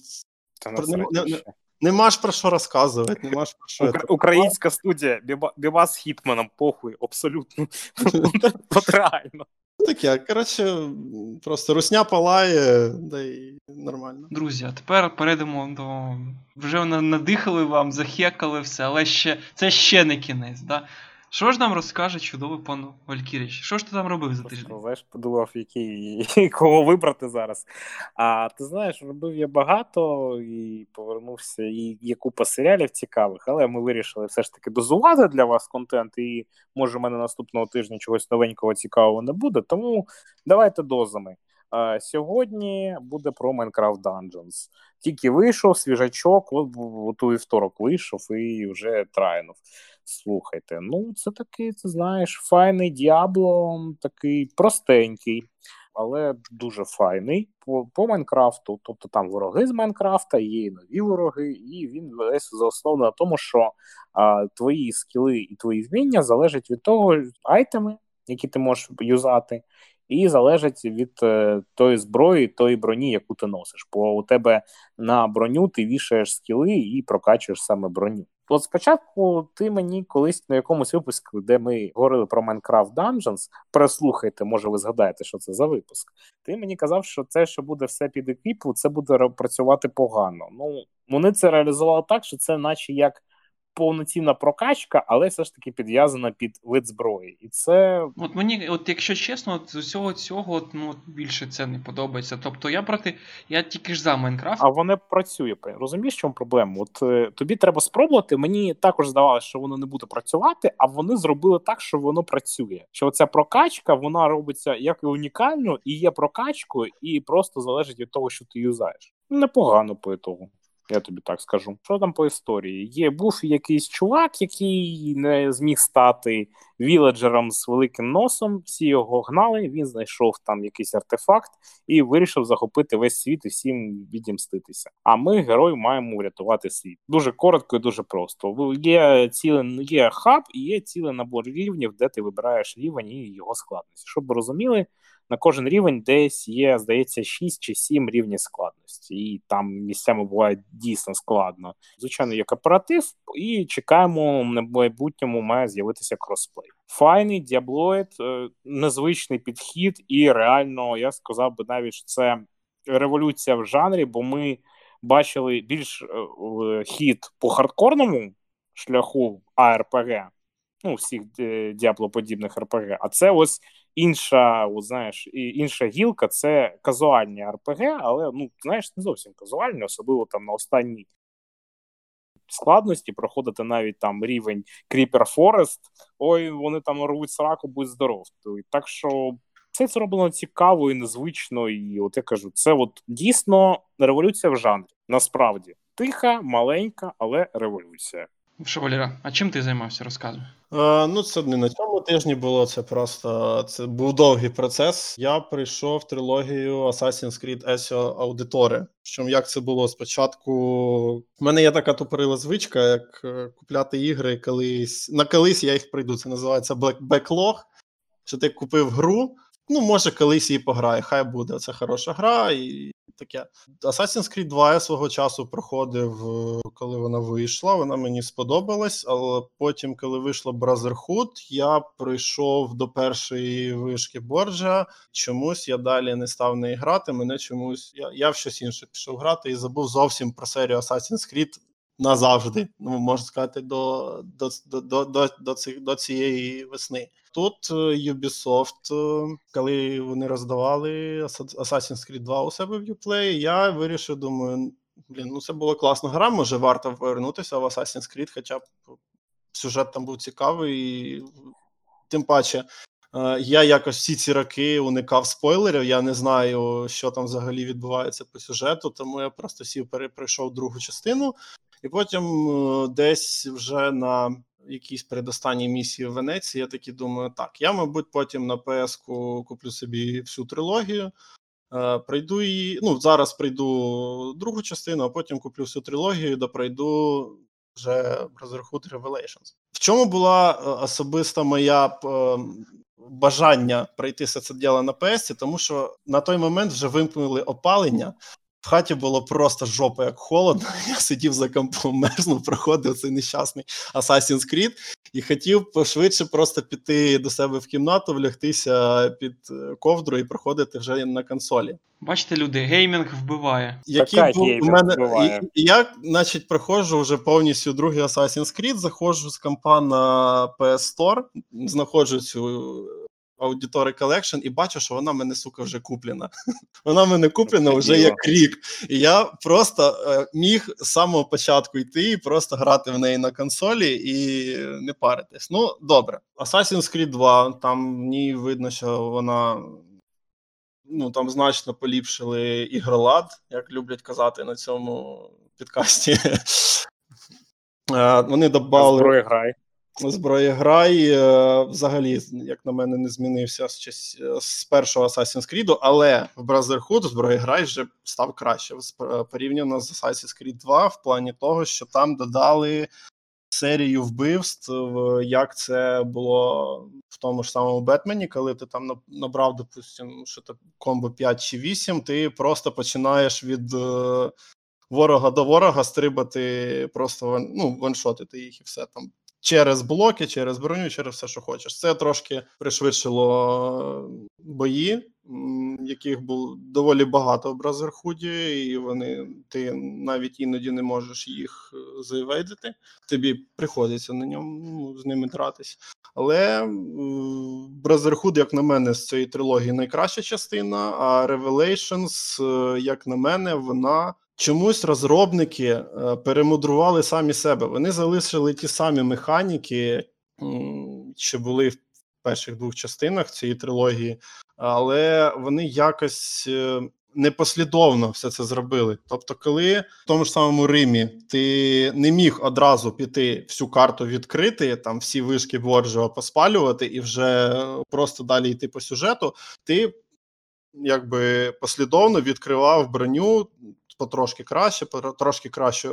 нема ж про що розказувати, нема ж про що. Українська студія Біба з Хітманом, похуй, абсолютно потрібно. Таке, коротше, просто русня палає, да і нормально. Друзі, а тепер перейдемо до... Вже надихали вам, захекали все, але це ще не кінець, да? Що ж нам розкаже чудовий пан Валькіріч? Що ж ти там робив за тиждень? Я ж подумав, кого вибрати зараз. А ти знаєш, робив я багато і повернувся, і є купа серіалів цікавих, але ми вирішили все ж таки дозувати для вас контент, і може в мене наступного тижня чогось новенького цікавого не буде, тому давайте дозами. Сьогодні буде про Minecraft Dungeons. Тільки вийшов свіжачок, от у вівторок вийшов і вже трайнув. Слухайте, це такий, ти знаєш, файний Діабло, такий простенький, але дуже файний по Майнкрафту. Тобто там вороги з Майнкрафта, є і нові вороги, і він весь заоснований на тому, що твої скіли і твої вміння залежать від того, айтеми, які ти можеш юзати, і залежить від тої зброї, тої броні, яку ти носиш. Бо у тебе на броню ти вішаєш скіли і прокачуєш саме броню. От спочатку ти мені колись на якомусь випуску, де ми говорили про Minecraft Dungeons, переслухайте, може ви згадаєте, що це за випуск, ти мені казав, що це, що буде все під екіпу, це буде працювати погано. Вони це реалізували так, що це наче як повноцінна прокачка, але все ж таки підв'язана під вид зброї. І це... От мені, от якщо чесно, з усього цього більше це не подобається. Тобто я тільки ж за Майнкрафт. А воно працює. Розумієш, в чому проблема? От тобі треба спробувати. Мені також здавалося, що воно не буде працювати, а вони зробили так, що воно працює. Що ця прокачка, вона робиться як і унікально, і є прокачкою, і просто залежить від того, що ти юзаєш. Непогано по ітогу. Я тобі так скажу. Що там по історії? Був якийсь чувак, який не зміг стати віледжером з великим носом, всі його гнали, він знайшов там якийсь артефакт і вирішив захопити весь світ і всім відімститися. А ми, герої, маємо врятувати світ. Дуже коротко і дуже просто. Є хаб і є цілий набор рівнів, де ти вибираєш рівень і його складність. Щоб ви розуміли, на кожен рівень десь є, здається, 6 чи 7 рівнів складності. І там місцями буває дійсно складно. Звичайно, є кооператив, і чекаємо, на майбутньому має з'явитися кросплей. Файний, діаблоїд, незвичний підхід, і реально, я сказав би навіть, що це революція в жанрі, бо ми бачили більш хід по хардкорному шляху АРПГ, всіх діаблоподібних РПГ, а це ось інша, інша гілка, це казуальні РПГ, але, не зовсім казуальні, особливо там на останній складності проходити навіть там рівень Creeper Forest, вони там рвуть сраку, будь здоров. Так що це зроблено цікаво і незвично, і от я кажу, це от дійсно революція в жанрі. Насправді, тиха, маленька, але революція. Що, Валера, а чим ти займався? Розказуй. Це не на цьому тижні було, це був довгий процес. Я прийшов в трилогію Assassin's Creed Ezio Auditore. Причому як це було спочатку... В мене є така тупорила звичка, як купляти ігри колись... На колись я їх прийду, це називається Backlog. Що ти купив гру, може колись її пограю, хай буде, це хороша гра і... Таке. Assassin's Creed 2 я свого часу проходив, коли вона вийшла, вона мені сподобалась, але потім, коли вийшла Brotherhood, я прийшов до першої вишки Борджа, чомусь я далі не став в неї грати, я в щось інше пішов грати і забув зовсім про серію Assassin's Creed назавжди, можна сказати, до цієї весни. Тут Ubisoft, коли вони роздавали Assassin's Creed 2 у себе в Uplay, я вирішив, думаю, це була класна гра, може варто повернутися в Assassin's Creed, хоча б сюжет там був цікавий, і тим паче я якось всі ці роки уникав спойлерів, я не знаю, що там взагалі відбувається по сюжету, тому я просто сів, перейшов другу частину, і потім десь вже на... якісь передостанні місії в Венеції, я таки думаю, я, мабуть, потім на ПС-ку куплю собі всю трилогію, пройду її, зараз пройду другу частину, а потім куплю всю трилогію і допройду вже Brotherhood Revelations. В чому була особисто моя бажання пройтися це діло на ПС-ці, тому що на той момент вже вимкнули опалення, в хаті було просто жопа, як холодно. Я сидів за компом, мерзнув, проходив цей нещасний Assassin's Creed і хотів пошвидше просто піти до себе в кімнату, влягтися під ковдру і проходити вже на консолі. Бачите, люди, геймінг вбиває. Я, значить, проходжу вже повністю другий Assassin's Creed, заходжу з компа на PS Store, знаходжу цю... Auditore Collection, і бачу, що вона мене, сука, вже куплена. Вона мене куплена вже як рік. І я просто міг з самого початку йти і просто грати в неї на консолі і не паритись. Добре. Assassin's Creed 2, там в ній видно, що вона... там значно поліпшили ігролад, як люблять казати на цьому підкасті. Вони добавили... Зброю грай. Зброєграй взагалі, як на мене, не змінився з першого Assassin's Creed, але в Brotherhood зброєграй вже став краще порівняно з Assassin's Creed 2 в плані того, що там додали серію вбивств, як це було в тому ж самому Бетмені, коли ти там набрав, допустим, що там комбо 5 чи 8, ти просто починаєш від ворога до ворога стрибати, просто ваншотити їх і все там. Через блоки, через броню, через все, що хочеш. Це трошки пришвидшило бої, яких був доволі багато в Brotherhood, і вони, ти навіть іноді не можеш їх заевейдити, тобі приходиться на ньому, з ними дратись. Але Brotherhood, як на мене, з цієї трилогії найкраща частина, а Revelations, як на мене, вона... Чомусь розробники перемудрували самі себе. Вони залишили ті самі механіки, що були в перших двох частинах цієї трилогії, але вони якось непослідовно все це зробили. Тобто, коли в тому ж самому Римі ти не міг одразу піти всю карту відкрити, там всі вишки Борджіа поспалювати і вже просто далі йти по сюжету, ти якби послідовно відкривав броню, потрошки краще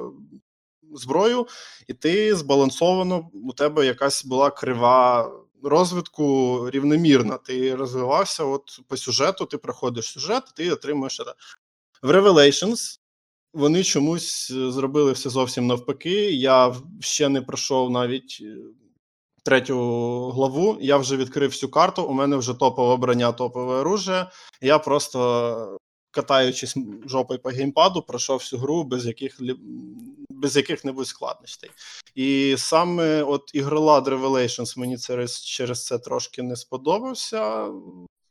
зброю, і ти збалансовано, у тебе якась була крива розвитку рівномірна. Ти розвивався от по сюжету, ти проходиш сюжет, ти отримуєш це. В Revelations вони чомусь зробили все зовсім навпаки. Я ще не пройшов навіть третю главу, я вже відкрив всю карту, у мене вже топова броня, топове оружие, я просто... катаючись жопою по геймпаду, пройшов всю гру без яких-небудь складностей. І саме от ігролад Revelations мені через це трошки не сподобався,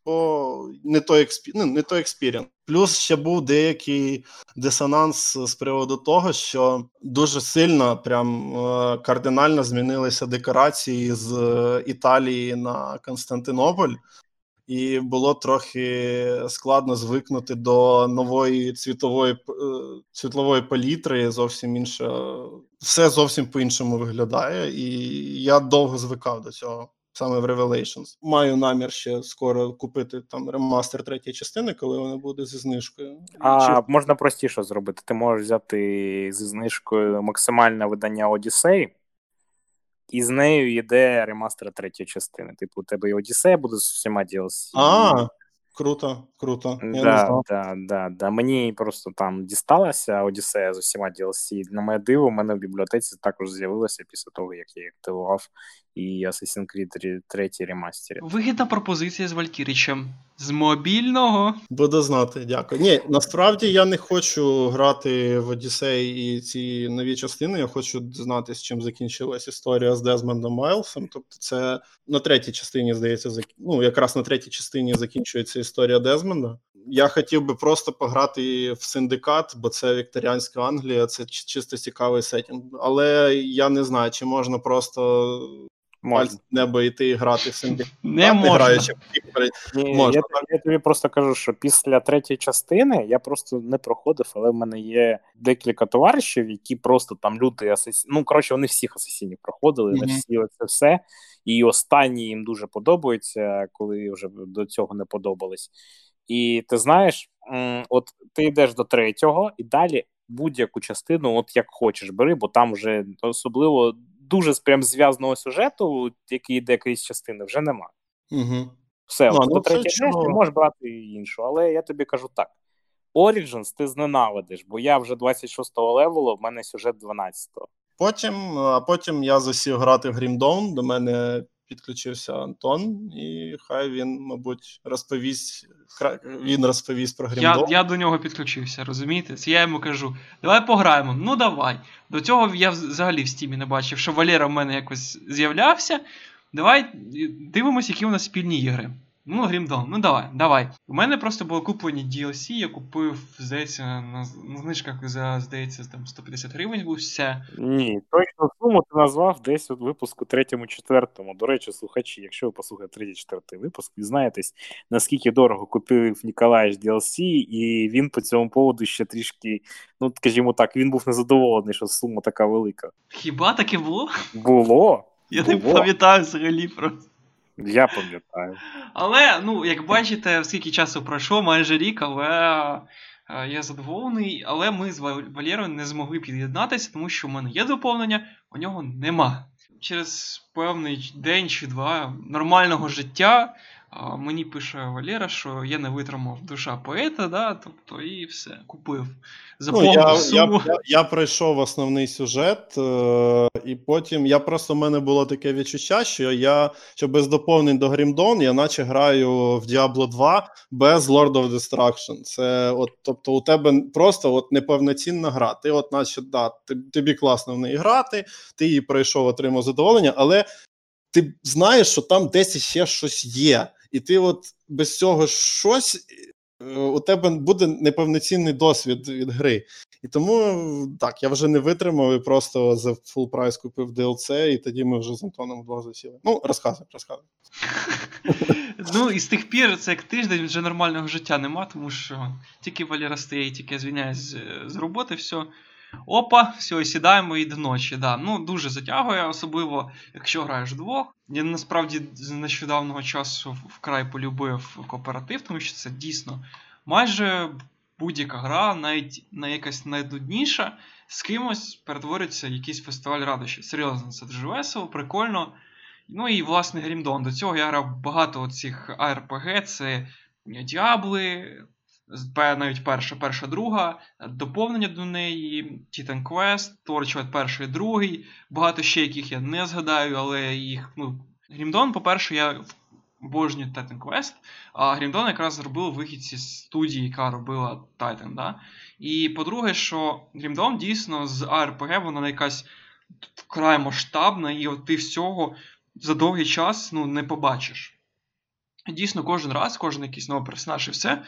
бо не той експірієнс. Плюс ще був деякий дисонанс з приводу того, що дуже сильно, прям кардинально змінилися декорації з Італії на Константинополь. І було трохи складно звикнути до нової світлової палітри, зовсім інше. Все зовсім по-іншому виглядає, і я довго звикав до цього, саме в Revelations. Маю намір ще скоро купити там ремастер третьої частини, коли вона буде зі знижкою. Можна простіше зробити. Ти можеш взяти зі знижкою максимальне видання Odyssey, і з нею йде ремастер третьої частини. Типу, у тебе і Одіссея буде з усіма DLC. Круто. Я не знав. Мені просто там дісталася Одіссея з усіма DLC. На моє диво, в мене в бібліотеці також з'явилася після того, як я активував і Assassin's Creed 3 ремастері. Вигідна пропозиція з Валькірічем. З мобільного. Буду знати, дякую. Ні, насправді я не хочу грати в Одіссей і ці нові частини. Я хочу дізнатися, чим закінчилась історія з Дезмондом Майлсом. Тобто це на третій частині, здається, якраз на третій частині закінчується історія Дезмонда. Я хотів би просто пограти в Синдикат, бо це вікторіанська Англія, це чисто цікавий сеттінг. Але я не знаю, чи можна просто... Пальці в небо йти і грати в Синдикат. Не можна. Я тобі просто кажу, що після третьої частини я просто не проходив, але в мене є декілька товаришів, які просто там люди асасіни. Ну, коротше, вони всіх асасінів проходили, не всі це все. І останні їм дуже подобаються, коли вже до цього не подобались. І ти знаєш, от ти йдеш до третього і далі будь-яку частину от як хочеш бери, бо там вже особливо... дуже прям зв'язаного сюжету, який йде крізь частини, вже нема. Угу. Все, до третьої частини можеш брати іншу, але я тобі кажу так. Origins ти зненавидиш, бо я вже 26-го левелу, в мене сюжет 12-го. Потім я засів грати в Grim Dawn, до мене підключився Антон, і хай він, мабуть, розповість про Grim Dawn. Я до нього підключився, розумієте? Це я йому кажу, давай пограємо, ну давай. До цього я взагалі в Стімі не бачив, що Валера в мене якось з'являвся. Давай дивимось, які у нас спільні ігри. Ну, Grim Dawn, ну давай. У мене просто були куплені DLC, я купив, здається, на знижках за, там 150 гривень був все. Ні, точно суму ти назвав десь у випуску 3-4. До речі, слухачі, якщо ви послухаєте 3-4 випуск, ви знаєтесь, наскільки дорого купив Ніколаєш DLC, і він по цьому поводу ще трішки, ну, скажімо так, він був незадоволений, що сума така велика. Хіба таке було? Було. Я не пам'ятаю взагалі просто. Я пам'ятаю. Але, як бачите, скільки часу пройшло, майже рік, але я задоволений. Але ми з Валєрою не змогли під'єднатися, тому що в мене є доповнення, у нього нема. Через певний день чи два нормального життя Мені пише Валера, що я не витримав душа поета, да, тобто і все, купив. Я пройшов основний сюжет, і потім я просто, в мене було таке відчуття, що я, що без доповнень до Grim Dawn, я наче граю в Diablo 2 без Lord of Destruction. Це, от, тобто, у тебе просто от неповноцінна гра. Ти от наче, да, тобі класно в неї грати, ти її пройшов, отримав задоволення, але ти знаєш, що там десь ще щось є. І ти от без цього щось, у тебе буде неповноцінний досвід від гри. І тому, так, я вже не витримав і просто за фул прайс купив DLC, і тоді ми вже з Антоном вдвох засіли. Ну, розказуй. Ну, і з тих пір, це як тиждень, вже нормального життя нема, тому що тільки Валера стає, тільки я звільняюсь з роботи, все. Опа, все, сідаємо і до ночі, да. Ну, дуже затягує, особливо, якщо граєш вдвох. Я, насправді, з нещодавного часу вкрай полюбив кооператив, тому що це дійсно майже будь-яка гра, навіть на якась найнудніша, з кимось перетворюється якийсь фестиваль радощів. Серйозно, це дуже весело, прикольно. Ну і, власне, Grim Dawn. До цього я грав багато цих RPG, це Діабли, навіть перша, друга, доповнення до неї, Titan Quest, Torchwood перший, другий, багато ще яких я не згадаю, але їх, ну, Grim Dawn, по-перше, я обожнюю Titan Quest, а Grim Dawn якраз зробили вихідці з студії, яка робила Titan, да? І, по-друге, що Grim Dawn дійсно з RPG, вона якась вкрай масштабна, і от ти всього за довгий час, ну, не побачиш. Дійсно, кожен раз, кожен якийсь новий персонаж і все,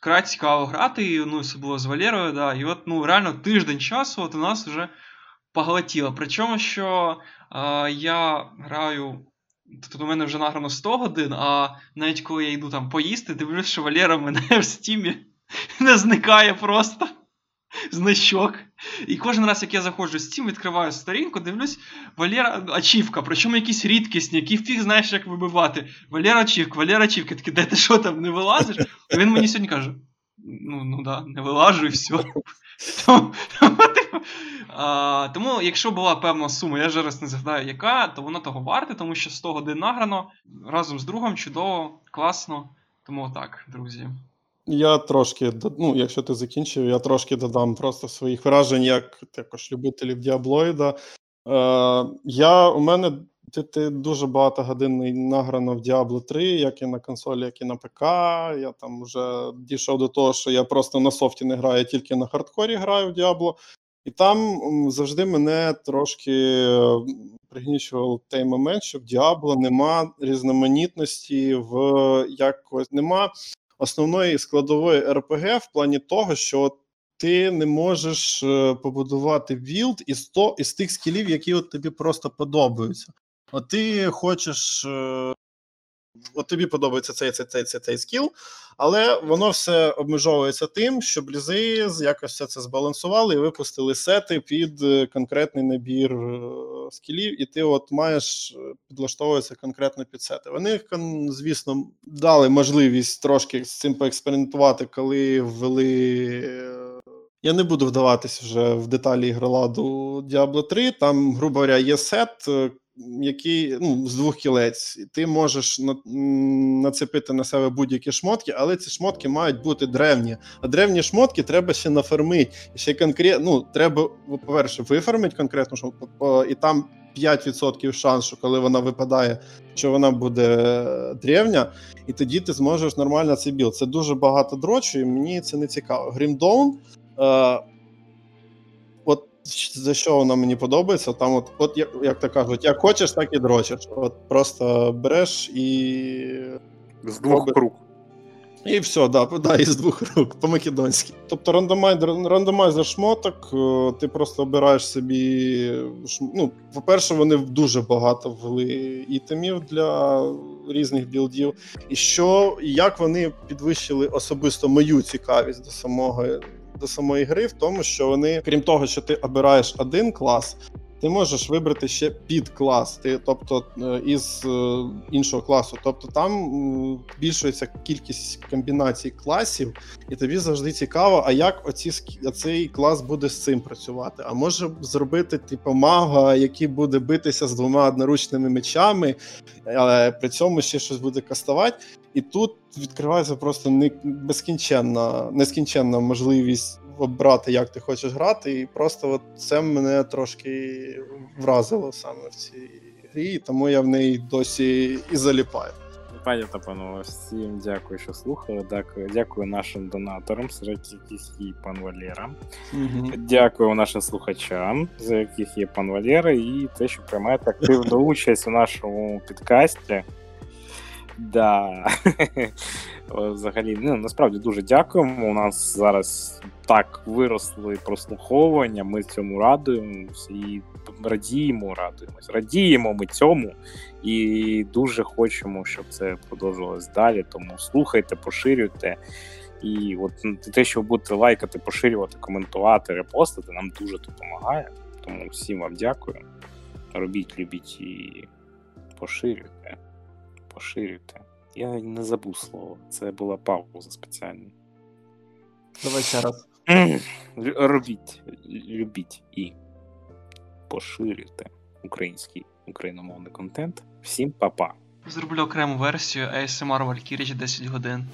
край цікаво грати, ну, особливо з Валерою, да, і от, ну, реально тиждень часу от у нас вже поглотіло. Причому, що я граю, тут у мене вже награно 100 годин, а навіть коли я йду там поїсти, дивлюсь, що Валера в мене в стімі не зникає просто. Значок. І кожен раз, як я заходжу в Steam, відкриваю сторінку, дивлюсь, Валера Ачівка, причому якісь рідкісні, які фіг знаєш, як вибивати. Валера Ачівка, таке, де ти що там, не вилазиш? І він мені сьогодні каже, ну да, не вилажу і все. Тому, якщо була певна сума, я вже раз не згадаю яка, то вона того варте, тому що 100 годин награно, разом з другом, чудово, класно. Тому так, друзі. Я трошки, ну, якщо ти закінчив, я трошки додам просто своїх вражень, як також любителів Діаблоїда. У мене дуже багато годин награно в Діабло 3, як і на консолі, як і на ПК. Я там вже дійшов до того, що я просто на софті не граю, я тільки на хардкорі граю в Діабло. І там завжди мене трошки пригнічував той момент, що в Діабло нема різноманітності, нема основної складової РПГ в плані того, що ти не можеш побудувати білд із тих скілів, які от тобі просто подобаються. От ти хочеш... От тобі подобається цей скіл, але воно все обмежовується тим, що блізи якось все це збалансували і випустили сети під конкретний набір скілів, і ти от маєш підлаштовуватися конкретно під сети. Вони, звісно, дали можливість трошки з цим поекспериментувати, коли ввели... Я не буду вдаватись вже в деталі ігроладу Diablo 3, там, грубо говоря, є сет, який, ну, з двох кілець. Ти можеш нацепити на себе будь-які шмотки, але ці шмотки мають бути древні. А древні шмотки треба ще нафармити. Ще треба, по-перше, вифармити конкретну шмотку, і там 5% шансу, коли вона випадає, що вона буде древня, і тоді ти зможеш нормально цей білд. Це дуже багато дрочу, і мені це не цікаво. Grim Dawn, за що вона мені подобається, там от як то кажуть, як хочеш, так і дрочиш. От просто береш і... З двох рук. І все, да, і з двох рук, по-македонськи. Тобто рандомайзер шмоток, ти просто обираєш собі... Ну, по-перше, вони дуже багато ввели ітемів для різних білдів. І що, як вони підвищили особисто мою цікавість до самої гри в тому, що вони, крім того, що ти обираєш один клас, ти можеш вибрати ще підклас, тобто із іншого класу. Тобто там збільшується кількість комбінацій класів, і тобі завжди цікаво, а як цей клас буде з цим працювати. А може зробити типу мага, який буде битися з двома одноручними мечами, але при цьому ще щось буде кастувати. І тут відкривається просто нескінченна можливість обрати, як ти хочеш грати, і просто от це мене трошки вразило саме в цій грі, тому я в неї досі і заліпаю. Пані та панове, всім дякую, що слухали. Дякую нашим донаторам, серед яких є пан Валера. Угу. Дякую нашим слухачам, за яких є пан Валера, і те, що приймає активну участь у нашому підкасті. Да. Взагалі, насправді дуже дякуємо. У нас зараз так виросли прослуховування, ми цьому радуємось і радіємо ми цьому і дуже хочемо, щоб це продовжувалось далі, тому слухайте, поширюйте, і от те, що ви будете лайкати, поширювати, коментувати, репостити, нам дуже допомагає, тому всім вам дякую, робіть, любіть і поширюйте. Я не забув слово. Це була пауза спеціальна. Давай ще раз. Робіть, любіть і поширюйте український, україномовний контент. Всім па-па. Зроблю окрему версію ASMR Валькіріч 10 годин.